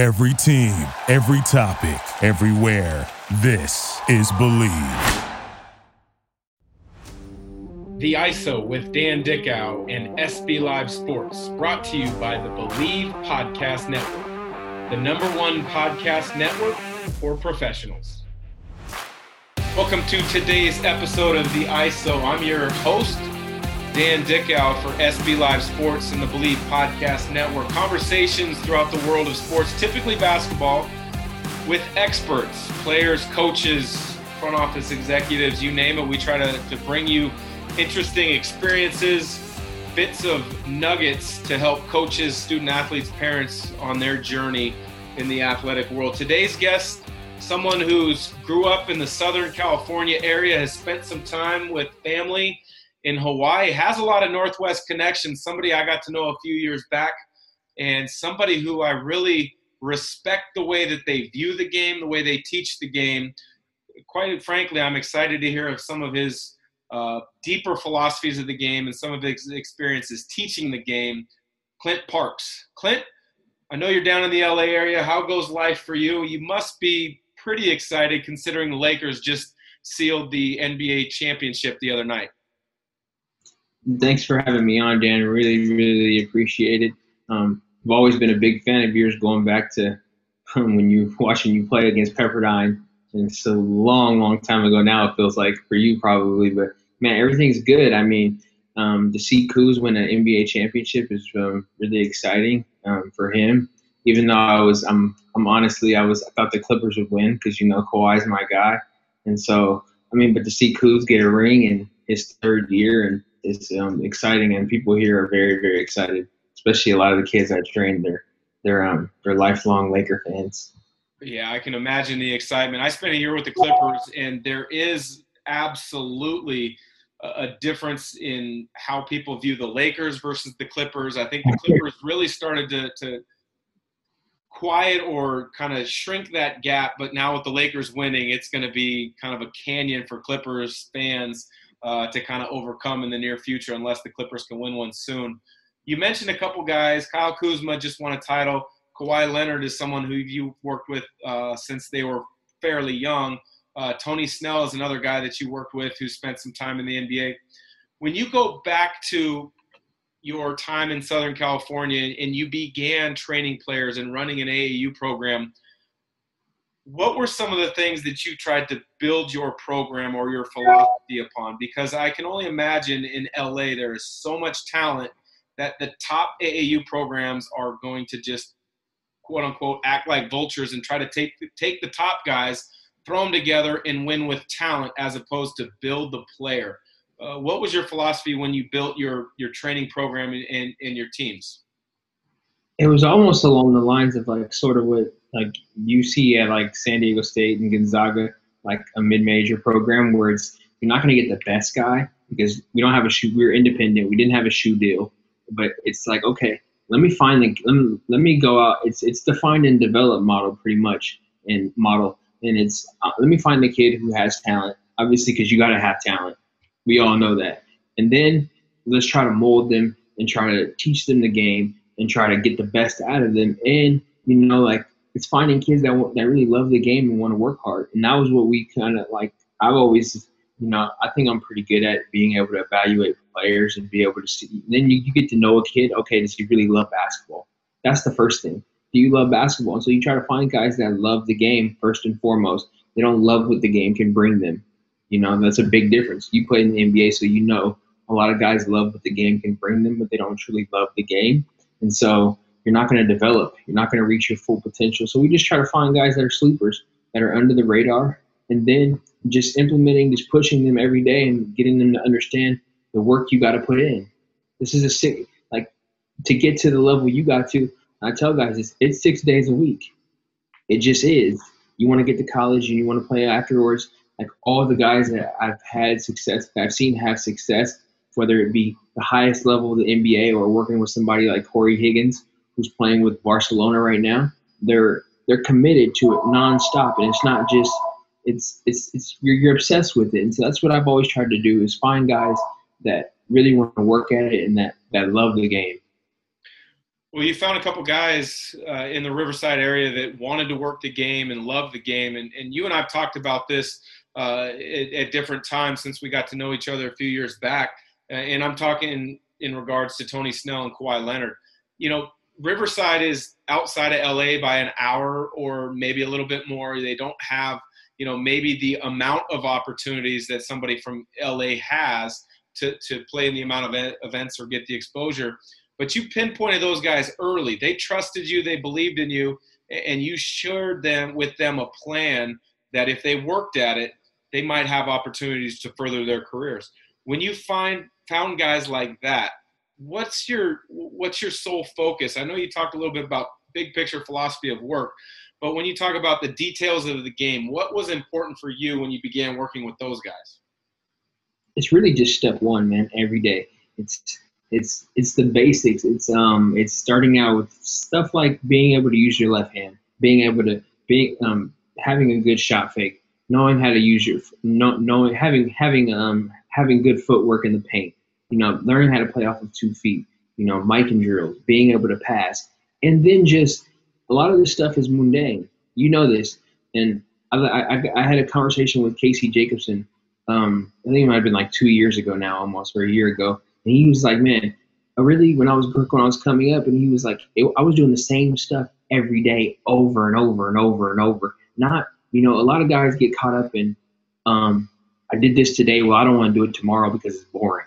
Every team, every topic, everywhere. This is Believe. The ISO with Dan Dickau and SB Live Sports, brought to you by the Believe Podcast Network, the #1 podcast network for professionals. Welcome to today's episode of The ISO. I'm your host, Dan Dickau, for SB Live Sports and the Believe Podcast Network. Conversations throughout the world of sports, typically basketball, with experts, players, coaches, front office executives, you name it. We try to bring you interesting experiences, bits of nuggets to help coaches, student athletes, parents on their journey in the athletic world. Today's guest, someone who's grew up in the Southern California area, has spent some time with family in Hawaii, has a lot of Northwest connections, somebody I got to know a few years back, and somebody who I really respect the way that they view the game, the way they teach the game. Quite frankly, I'm excited to hear of some of his deeper philosophies of the game and some of his experiences teaching the game, Clint Parks. Clint, I know you're down in the LA area. How goes life for you? You must be pretty excited considering the Lakers just sealed the NBA championship the other night. Thanks for having me on, Dan. Really appreciate it. I've always been a big fan of yours, going back to when you watching you play against Pepperdine. And it's a long time ago now, it feels like, for you probably. But, man, everything's good. I mean, to see Kuz win an NBA championship is really exciting for him. Even though I thought the Clippers would win because, Kawhi's my guy. And so, I mean, but to see Kuz get a ring in his third year and it's exciting, and people here are very excited, especially a lot of the kids I trained. They're lifelong Laker fans. Yeah, I can imagine the excitement. I spent a year with the Clippers, and there is absolutely a difference in how people view the Lakers versus the Clippers. I think the Clippers really started to quiet or kind of shrink that gap, but now with the Lakers winning, it's going to be kind of a canyon for Clippers fans to kind of overcome in the near future unless the Clippers can win one soon. You mentioned a couple guys. Kyle Kuzma just won a title. Kawhi Leonard is someone who you worked with since they were fairly young. Tony Snell is another guy that you worked with who spent some time in the NBA. When you go back to your time in Southern California and you began training players and running an AAU program, what were some of the things that you tried to build your program or your philosophy upon? Because I can only imagine in LA there is so much talent that the top AAU programs are going to just, quote unquote, act like vultures and try to take the top guys, throw them together, and win with talent as opposed to build the player. What was your philosophy when you built your training program and your teams? It was almost along the lines of what you see at San Diego State and Gonzaga, a mid-major program where it's you're not going to get the best guy because we don't have a shoe. We're independent. We didn't have a shoe deal, but it's okay. Let me go out. It's the find and develop model and it's let me find the kid who has talent, obviously, because you got to have talent. We all know that. And then let's try to mold them and try to teach them the game and try to get the best out of them. And it's finding kids that really love the game and want to work hard. And that was what we kind of I've always. I think I'm pretty good at being able to evaluate players and be able to see. Then you get to know a kid. Okay, does he really love basketball? That's the first thing. Do you love basketball? And so you try to find guys that love the game first and foremost. They don't love what the game can bring them. That's a big difference. You play in the NBA, so a lot of guys love what the game can bring them, but they don't truly love the game. And so you're not going to develop. You're not going to reach your full potential. So we just try to find guys that are sleepers, that are under the radar, and then just implementing, just pushing them every day and getting them to understand the work you got to put in. This is to get to the level you got to. I tell guys it's 6 days a week. It just is. You want to get to college and you want to play afterwards. All the guys that I've seen have success, whether it be the highest level of the NBA or working with somebody like Corey Higgins, who's playing with Barcelona right now, they're committed to it nonstop, and it's not just. It's you're obsessed with it, and so that's what I've always tried to do is find guys that really want to work at it and that love the game. Well, you found a couple guys in the Riverside area that wanted to work the game and loved the game. And you and I have talked about this at different times since we got to know each other a few years back. And I'm talking in regards to Tony Snell and Kawhi Leonard. You know, Riverside is outside of LA by an hour or maybe a little bit more. They don't have, you know, maybe the amount of opportunities that somebody from LA has to play in the amount of events or get the exposure. But you pinpointed those guys early. They trusted you. They believed in you. And you shared them with them a plan that if they worked at it, they might have opportunities to further their careers. When you found guys like that, what's your sole focus? I know you talked a little bit about big picture philosophy of work, but when you talk about the details of the game, what was important for you when you began working with those guys? It's really just step one, man, every day. It's the basics. It's starting out with stuff like being able to use your left hand, having a good shot fake, knowing how to use your, having good footwork in the paint, you know, learning how to play off of 2 feet, you know, mic and drills, being able to pass. And then just a lot of this stuff is mundane. You know this. And I had a conversation with Casey Jacobson. I think it might have been like 2 years ago now, almost, or a year ago. And he was like, man, when I was coming up, and he was like, I was doing the same stuff every day over and over and over and over. Not, you know, a lot of guys get caught up in, I did this today. Well, I don't want to do it tomorrow because it's boring.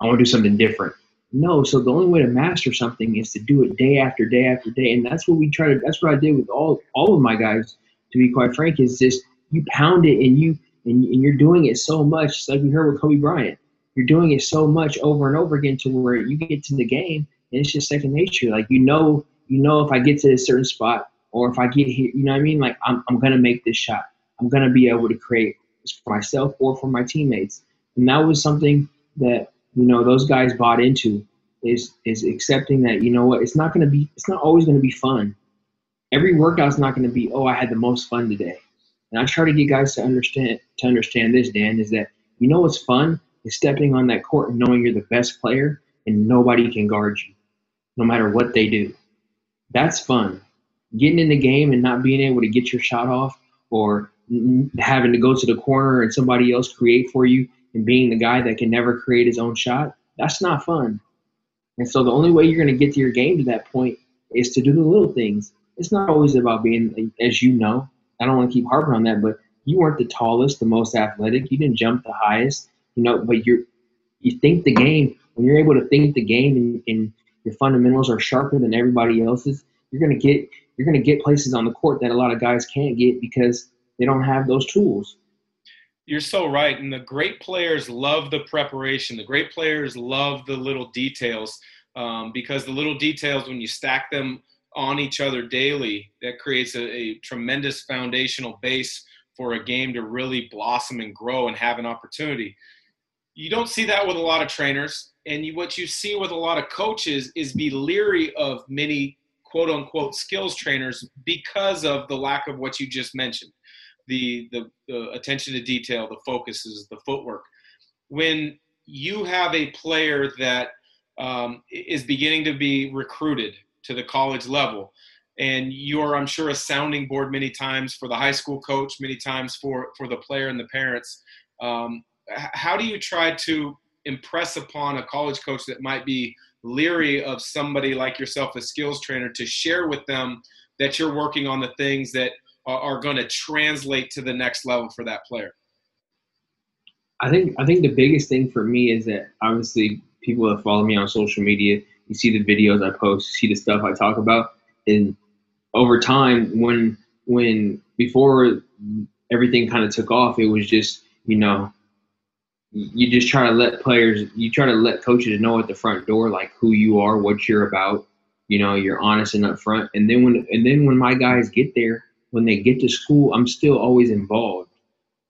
I want to do something different. No. So the only way to master something is to do it day after day after day. And that's what we try to, that's what I did with all of my guys, to be quite frank, is just you pound it and you're doing it so much. It's like we heard with Kobe Bryant. You're doing it so much over and over again to where you get to the game and it's just second nature. Like, you know, if I get to a certain spot or if I get here, you know what I mean? Like I'm going to make this shot. I'm going to be able to create for myself or for my teammates. And that was something that, you know, those guys bought into is accepting that, you know what, it's not always going to be fun. Every workout's not going to be, oh, I had the most fun today. And I try to get guys to understand this, Dan, is that, you know, what's fun is stepping on that court and knowing you're the best player and nobody can guard you, no matter what they do. That's fun. Getting in the game and not being able to get your shot off or having to go to the corner and somebody else create for you and being the guy that can never create his own shot, that's not fun. And so the only way you're going to get to your game to that point is to do the little things. It's not always about being, as you know, I don't want to keep harping on that, but you weren't the tallest, the most athletic. You didn't jump the highest. You know, but you think the game, when you're able to think the game and your fundamentals are sharper than everybody else's, you're gonna get places on the court that a lot of guys can't get because they don't have those tools. You're so right. And the great players love the preparation. The great players love the little details because the little details, when you stack them on each other daily, that creates a tremendous foundational base for a game to really blossom and grow and have an opportunity. You don't see that with a lot of trainers, and what you see with a lot of coaches is be leery of many quote-unquote skills trainers because of the lack of what you just mentioned, the attention to detail, the focuses, the footwork. When you have a player that is beginning to be recruited to the college level, and you're, I'm sure, a sounding board many times for the high school coach, many times for the player and the parents. How do you try to impress upon a college coach that might be leery of somebody like yourself, a skills trainer, to share with them that you're working on the things that are going to translate to the next level for that player? I think the biggest thing for me is that obviously people that follow me on social media, you see the videos I post, you see the stuff I talk about, and over time, when before everything kind of took off, it was just, you know, you try to let coaches know at the front door, like who you are, what you're about, you know, you're honest and upfront. And then when my guys get there, when they get to school, I'm still always involved.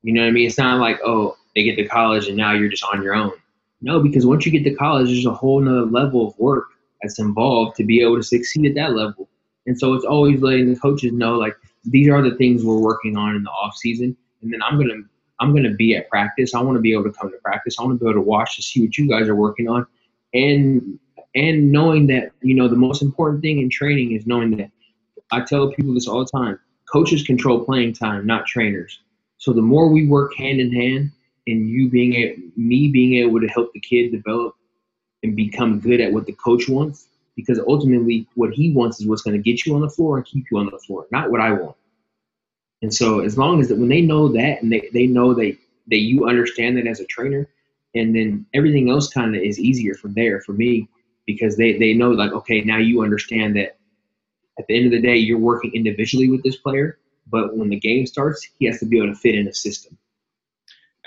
You know what I mean? It's not like, oh, they get to college and now you're just on your own. No, because once you get to college, there's a whole nother level of work that's involved to be able to succeed at that level. And so it's always letting the coaches know, like, these are the things we're working on in the off season. And then I'm gonna be at practice. I want to be able to come to practice. I want to be able to watch to see what you guys are working on. And and knowing that, you know, the most important thing in training is knowing that. I tell people this all the time. Coaches control playing time, not trainers. So the more we work hand in hand and me being able to help the kid develop and become good at what the coach wants, because ultimately what he wants is what's going to get you on the floor and keep you on the floor, not what I want. And so as long as when they know that and they know that you understand that as a trainer, and then everything else kind of is easier from there for me, because they know, like, okay, now you understand that at the end of the day, you're working individually with this player, but when the game starts, he has to be able to fit in a system.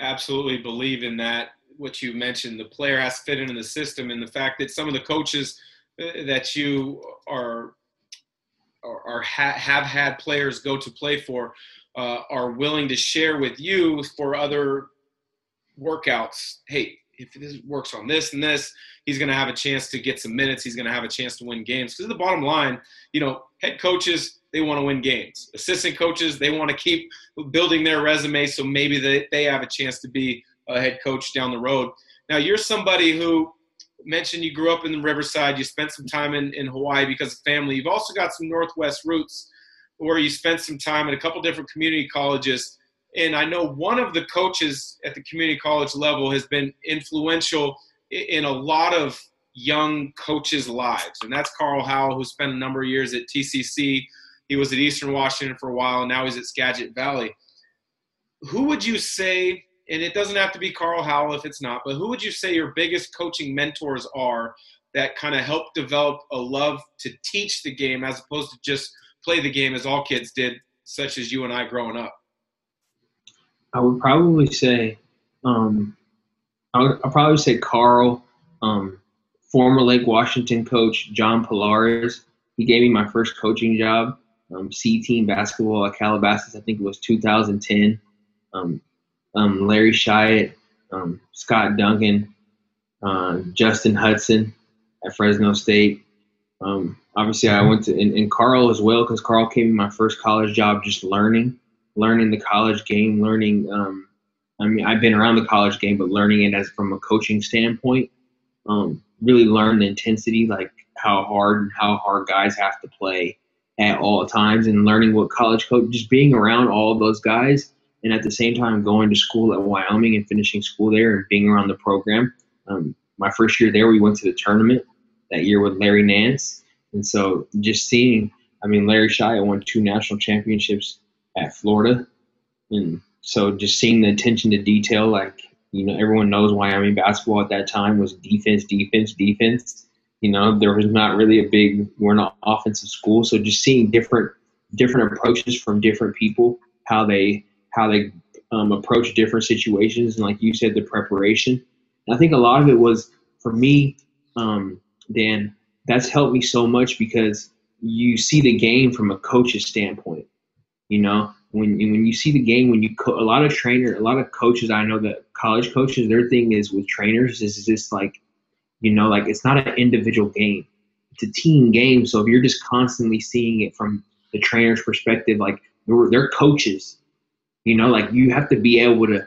Absolutely believe in that, what you mentioned. The player has to fit into the system, and the fact that some of the coaches that you have had players go to play for are willing to share with you for other workouts. Hey, if this works on this and this, he's going to have a chance to get some minutes. He's going to have a chance to win games. Because the bottom line, you know, head coaches, they want to win games. Assistant coaches, they want to keep building their resume so maybe they have a chance to be a head coach down the road. Now, you're somebody who mentioned you grew up in the Riverside. You spent some time in Hawaii because of family. You've also got some Northwest roots where you spent some time at a couple different community colleges. And I know one of the coaches at the community college level has been influential in a lot of young coaches' lives, and that's Carl Howell, who spent a number of years at TCC. He was at Eastern Washington for a while, and now he's at Skagit Valley. Who would you say, and it doesn't have to be Carl Howell if it's not, but who would you say your biggest coaching mentors are that kind of helped develop a love to teach the game as opposed to just play the game as all kids did, such as you and I growing up? I would probably say Carl, former Lake Washington coach John Pilares. He gave me my first coaching job, C-team basketball at Calabasas. I think it was 2010. Larry Shyatt, Scott Duncan, Justin Hudson at Fresno State. Obviously, I went to and Carl as well, because Carl gave me my first college job just learning the college game, I've been around the college game, but learning it as from a coaching standpoint, really learn the intensity, like how hard guys have to play at all times, and learning what college coach, just being around all those guys, and at the same time going to school at Wyoming and finishing school there and being around the program. My first year there, we went to the tournament that year with Larry Nance. And so just seeing, Larry Shyatt won 2 national championships at Florida. And so just seeing the attention to detail, like, you know, everyone knows Wyoming basketball at that time was defense. You know, there was not really we're not offensive school. So just seeing different approaches from different people, how they approach different situations. And like you said, the preparation. And I think a lot of it was, for me, Dan, that's helped me so much, because you see the game from a coach's standpoint. You know, when you see the game, a lot of coaches, I know that college coaches, their thing is with trainers is just like, you know, like it's not an individual game. It's a team game. So if you're just constantly seeing it from the trainer's perspective, like they're coaches, you know, like you have to be able to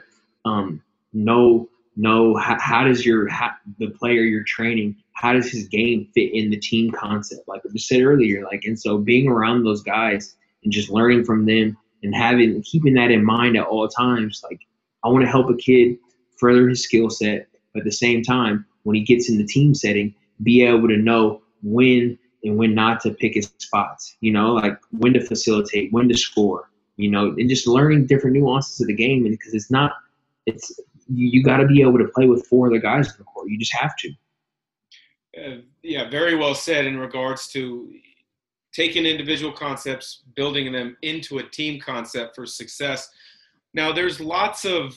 know the player you're training, how does his game fit in the team concept? Like I said earlier, like, and so being around those guys and just learning from them and keeping that in mind at all times. Like, I want to help a kid further his skill set, but at the same time, when he gets in the team setting, be able to know when and when not to pick his spots, you know, like when to facilitate, when to score, you know, and just learning different nuances of the game. And because you got to be able to play with 4 other guys on the court. You just have to. Yeah, very well said in regards to taking individual concepts, building them into a team concept for success. Now, there's lots of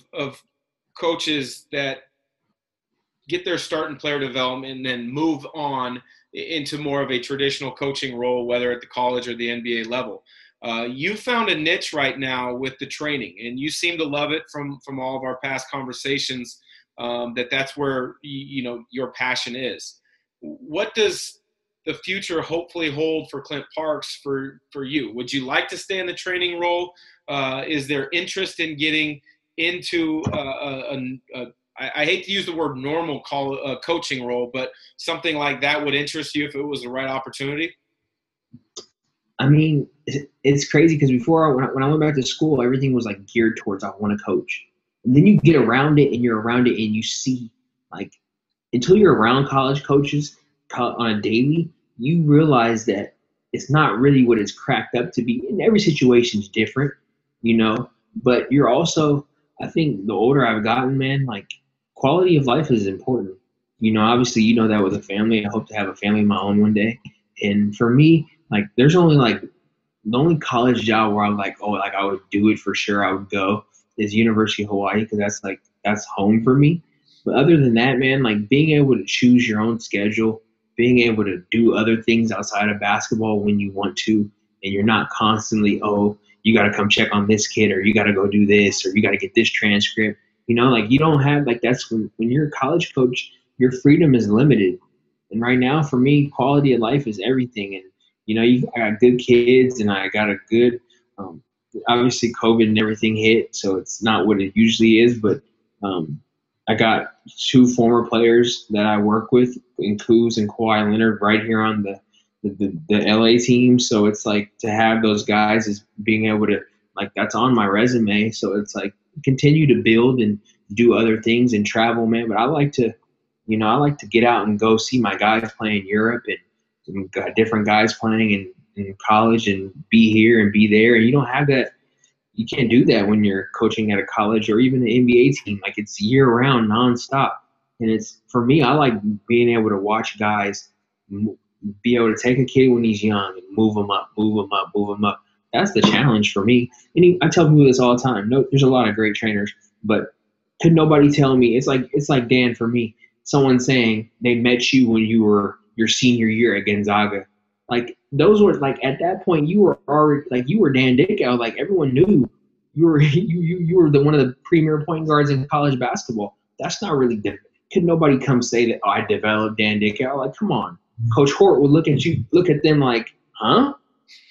coaches that get their start in player development and then move on into more of a traditional coaching role, whether at the college or the NBA level. You found a niche right now with the training, and you seem to love it from all of our past conversations, that's where, you know, your passion is. What does the future hopefully hold for Clint Parks for you? Would you like to stay in the training role? Is there interest in getting into a I hate to use the word normal coaching role, but something like that would interest you if it was the right opportunity? I mean, it's crazy because before, when I went back to school, everything was like geared towards I want to coach. And then you get around it and you're around it and you see, like, until you're around college coaches on a daily, you realize that it's not really what it's cracked up to be. And every situation is different, you know, but you're also, I think the older I've gotten, man, like, quality of life is important. You know, obviously, you know that with a family. I hope to have a family of my own one day. And for me, like, there's only, like, the only college job where I'm like, oh, like, I would do it for sure. I would go is University of Hawaii because that's, like, that's home for me. But other than that, man, like, being able to choose your own schedule, being able to do other things outside of basketball when you want to, and you're not constantly, oh, you got to come check on this kid, or you got to go do this, or you got to get this transcript. You know, like, you don't have, like, that's when you're a college coach, your freedom is limited. And right now, for me, quality of life is everything. And, you know, I got good kids, and I got a good, obviously COVID and everything hit, so it's not what it usually is, but I got two former players that I work with in Kuz and Kawhi Leonard right here on the LA team. So it's like to have those guys is being able to, like, that's on my resume. So it's like continue to build and do other things and travel, man. But I like to, you know, I like to get out and go see my guys play in Europe and got different guys playing in college and be here and be there. And you don't have that. You can't do that when you're coaching at a college or even an NBA team. Like, it's year-round, nonstop. And it's, for me, I like being able to watch guys be able to take a kid when he's young and move him up. That's the challenge for me. And I tell people this all the time. No, there's a lot of great trainers, but could nobody tell me? It's like Dan, for me, someone saying they met you when you were your senior year at Gonzaga. Like, those were, like, at that point you were already, like, you were Dan Dickau. Like, everyone knew you were the one of the premier point guards in college basketball. That's not really different. Could nobody come say that, oh, I developed Dan Dickau? Like, come on. Coach Hort would look at them like, huh?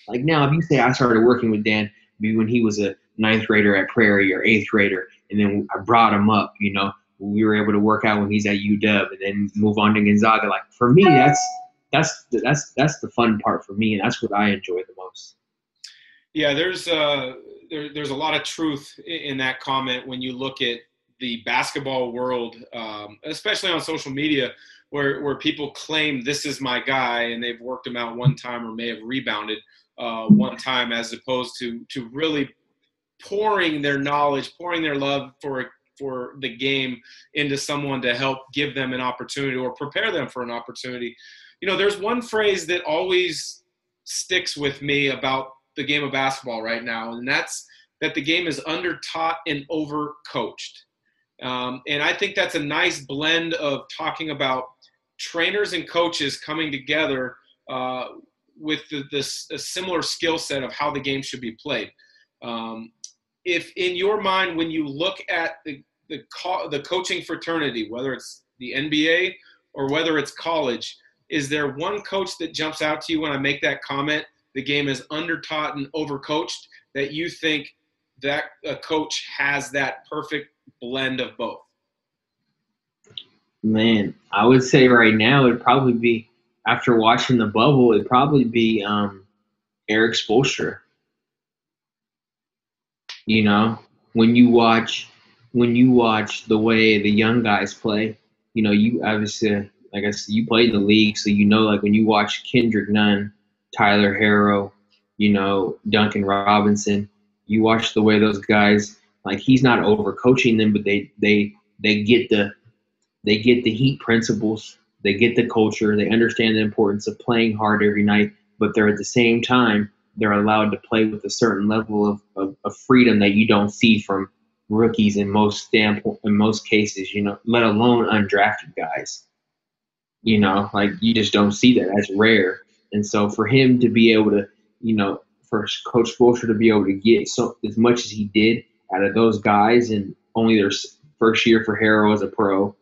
Like, now if you say I started working with Dan when he was a 9th grader at Prairie or 8th grader, and then I brought him up, you know, we were able to work out when he's at UW and then move on to Gonzaga. Like, for me, that's the fun part for me, and that's what I enjoy the most. Yeah, there's a lot of truth in that comment when you look at the basketball world, especially on social media, where people claim this is my guy and they've worked him out one time or may have rebounded one time, as opposed to really pouring their knowledge, pouring their love for the game into someone to help give them an opportunity or prepare them for an opportunity. You know, there's one phrase that always sticks with me about the game of basketball right now, and that's that the game is undertaught and overcoached. And I think that's a nice blend of talking about trainers and coaches coming together with a similar skill set of how the game should be played. If in your mind, when you look at the coaching fraternity, whether it's the NBA or whether it's college, is there one coach that jumps out to you when I make that comment, the game is undertaught and overcoached, that you think that a coach has that perfect blend of both? Man, I would say right now it'd probably be, after watching the bubble, it'd probably be Eric Spoelstra. You know, when you watch the way the young guys play, you know, you obviously – like I said, you played in the league, so you know, like, when you watch Kendrick Nunn, Tyler Herro, you know, Duncan Robinson, you watch the way those guys, like, he's not overcoaching them, but they get the heat principles, they get the culture, they understand the importance of playing hard every night, but they're at the same time, they're allowed to play with a certain level of freedom that you don't see from rookies in most cases, you know, let alone undrafted guys. You know, like, you just don't see that. That's rare. And so for him to be able to, you know, for Coach Spoelstra to be able to get so as much as he did out of those guys, and only their first year for Harrow as a pro,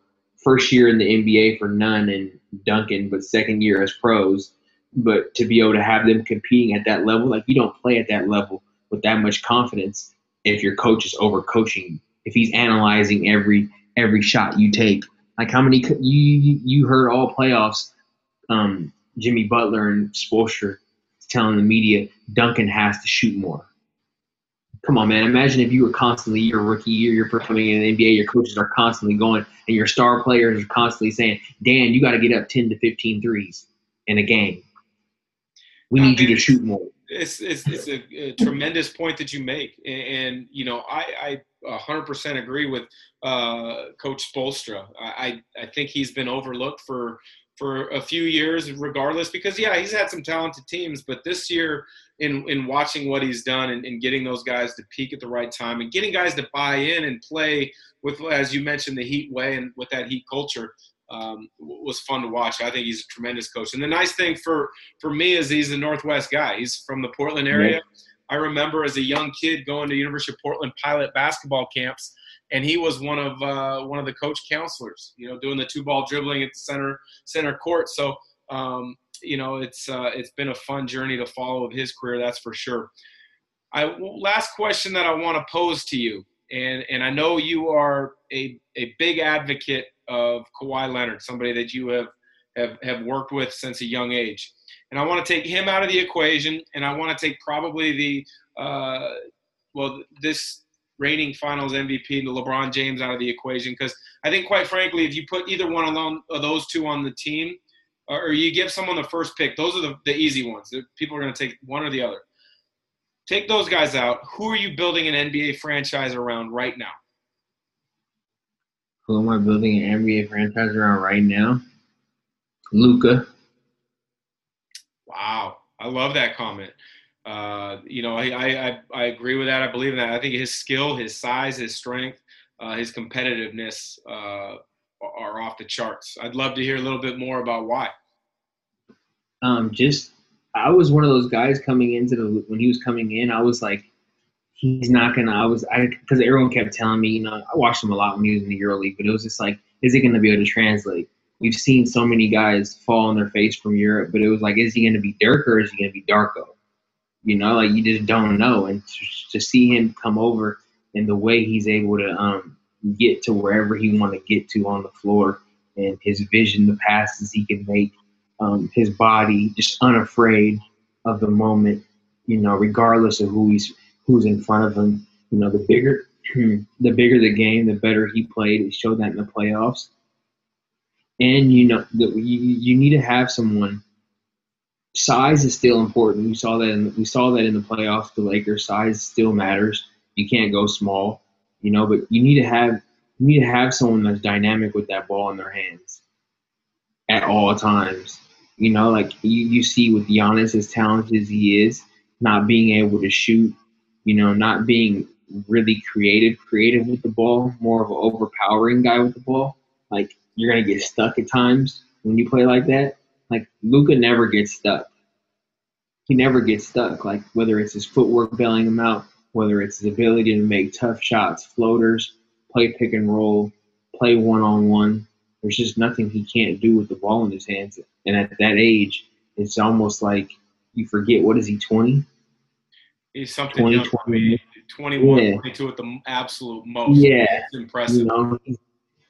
first year in the NBA for Nunn and Duncan, but second year as pros, but to be able to have them competing at that level, like, you don't play at that level with that much confidence if your coach is overcoaching you, if he's analyzing every every shot you take. Like how many you heard all playoffs, Jimmy Butler and Spoelstra telling the media Duncan has to shoot more. Come on, man. Imagine if you were constantly, your rookie year, you're performing in the NBA, your coaches are constantly going, and your star players are constantly saying, Dan, you got to get up 10 to 15 threes in a game. We need you to shoot more. It's a tremendous point that you make. And you know, I 100% agree with Coach Spoelstra. I think he's been overlooked for a few years regardless, because, yeah, he's had some talented teams, but this year in watching what he's done and getting those guys to peak at the right time and getting guys to buy in and play with, as you mentioned, the Heat way and with that Heat culture was fun to watch. I think he's a tremendous coach. And the nice thing for me is he's a Northwest guy. He's from the Portland area. Mm-hmm. I remember as a young kid going to University of Portland Pilot basketball camps, and he was one of the coach counselors, you know, doing the two-ball dribbling at the center court. So, you know, it's been a fun journey to follow of his career, that's for sure. Last question that I want to pose to you, and I know you are a big advocate of Kawhi Leonard, somebody that you have worked with since a young age. And I want to take him out of the equation, and I want to take probably this reigning finals MVP and LeBron James out of the equation, because I think, quite frankly, if you put either one alone of those two on the team, or you give someone the first pick, those are the easy ones. People are going to take one or the other. Take those guys out. Who are you building an NBA franchise around right now? Who am I building an NBA franchise around right now? Luka. Wow. I love that comment. You know, I agree with that. I believe in that. I think his skill, his size, his strength, his competitiveness are off the charts. I'd love to hear a little bit more about why. I was one of those guys coming into when he was coming in, I was like, because everyone kept telling me, you know, I watched him a lot when he was in the EuroLeague, but it was just like, is he going to be able to translate? We've seen so many guys fall on their face from Europe, but it was like, is he going to be Dirk or is he going to be Darko? You know, like, you just don't know. And to see him come over and the way he's able to get to wherever he want to get to on the floor, and his vision, the passes he can make, his body, just unafraid of the moment, you know, regardless of who's in front of him. You know, the bigger the game, the better he played. It showed that in the playoffs. And, you know, you need to have someone. Size is still important. We saw that in the playoffs. The Lakers, size still matters. You can't go small, you know. But you need to have someone that's dynamic with that ball in their hands at all times. You know, like you see with Giannis, as talented as he is, not being able to shoot, you know, not being really creative with the ball, more of an overpowering guy with the ball. Like, you're gonna get stuck at times when you play like that. Like, Luka never gets stuck. He never gets stuck. Like, whether it's his footwork bailing him out, whether it's his ability to make tough shots, floaters, play pick and roll, play one-on-one, there's just nothing he can't do with the ball in his hands. And at that age, it's almost like you forget, what is he, 20? He's something 20, young, 20, 21, yeah. 22 at the absolute most. Yeah. It's impressive. You know,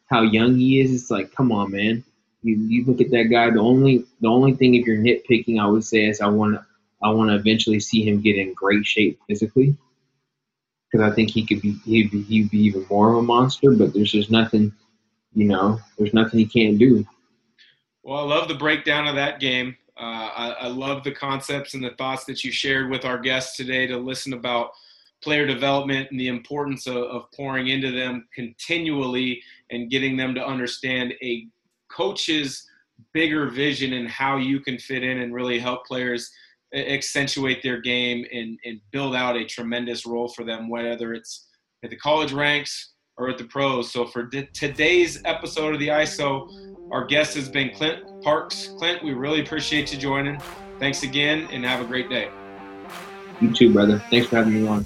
how young he is, it's like, come on, man. You look at that guy. The only thing, if you're nitpicking, I would say is I want to eventually see him get in great shape physically, because I think he'd be even more of a monster. But there's just nothing, you know. There's nothing he can't do. Well, I love the breakdown of that game. I love the concepts and the thoughts that you shared with our guests today to listen about player development and the importance of pouring into them continually and getting them to understand a coach's bigger vision and how you can fit in and really help players accentuate their game and build out a tremendous role for them, whether it's at the college ranks or at the pros. So for today's episode of the ISO, our guest has been Clint Parks. Clint, we really appreciate you joining. Thanks again, and have a great day. You too, brother. Thanks for having me on.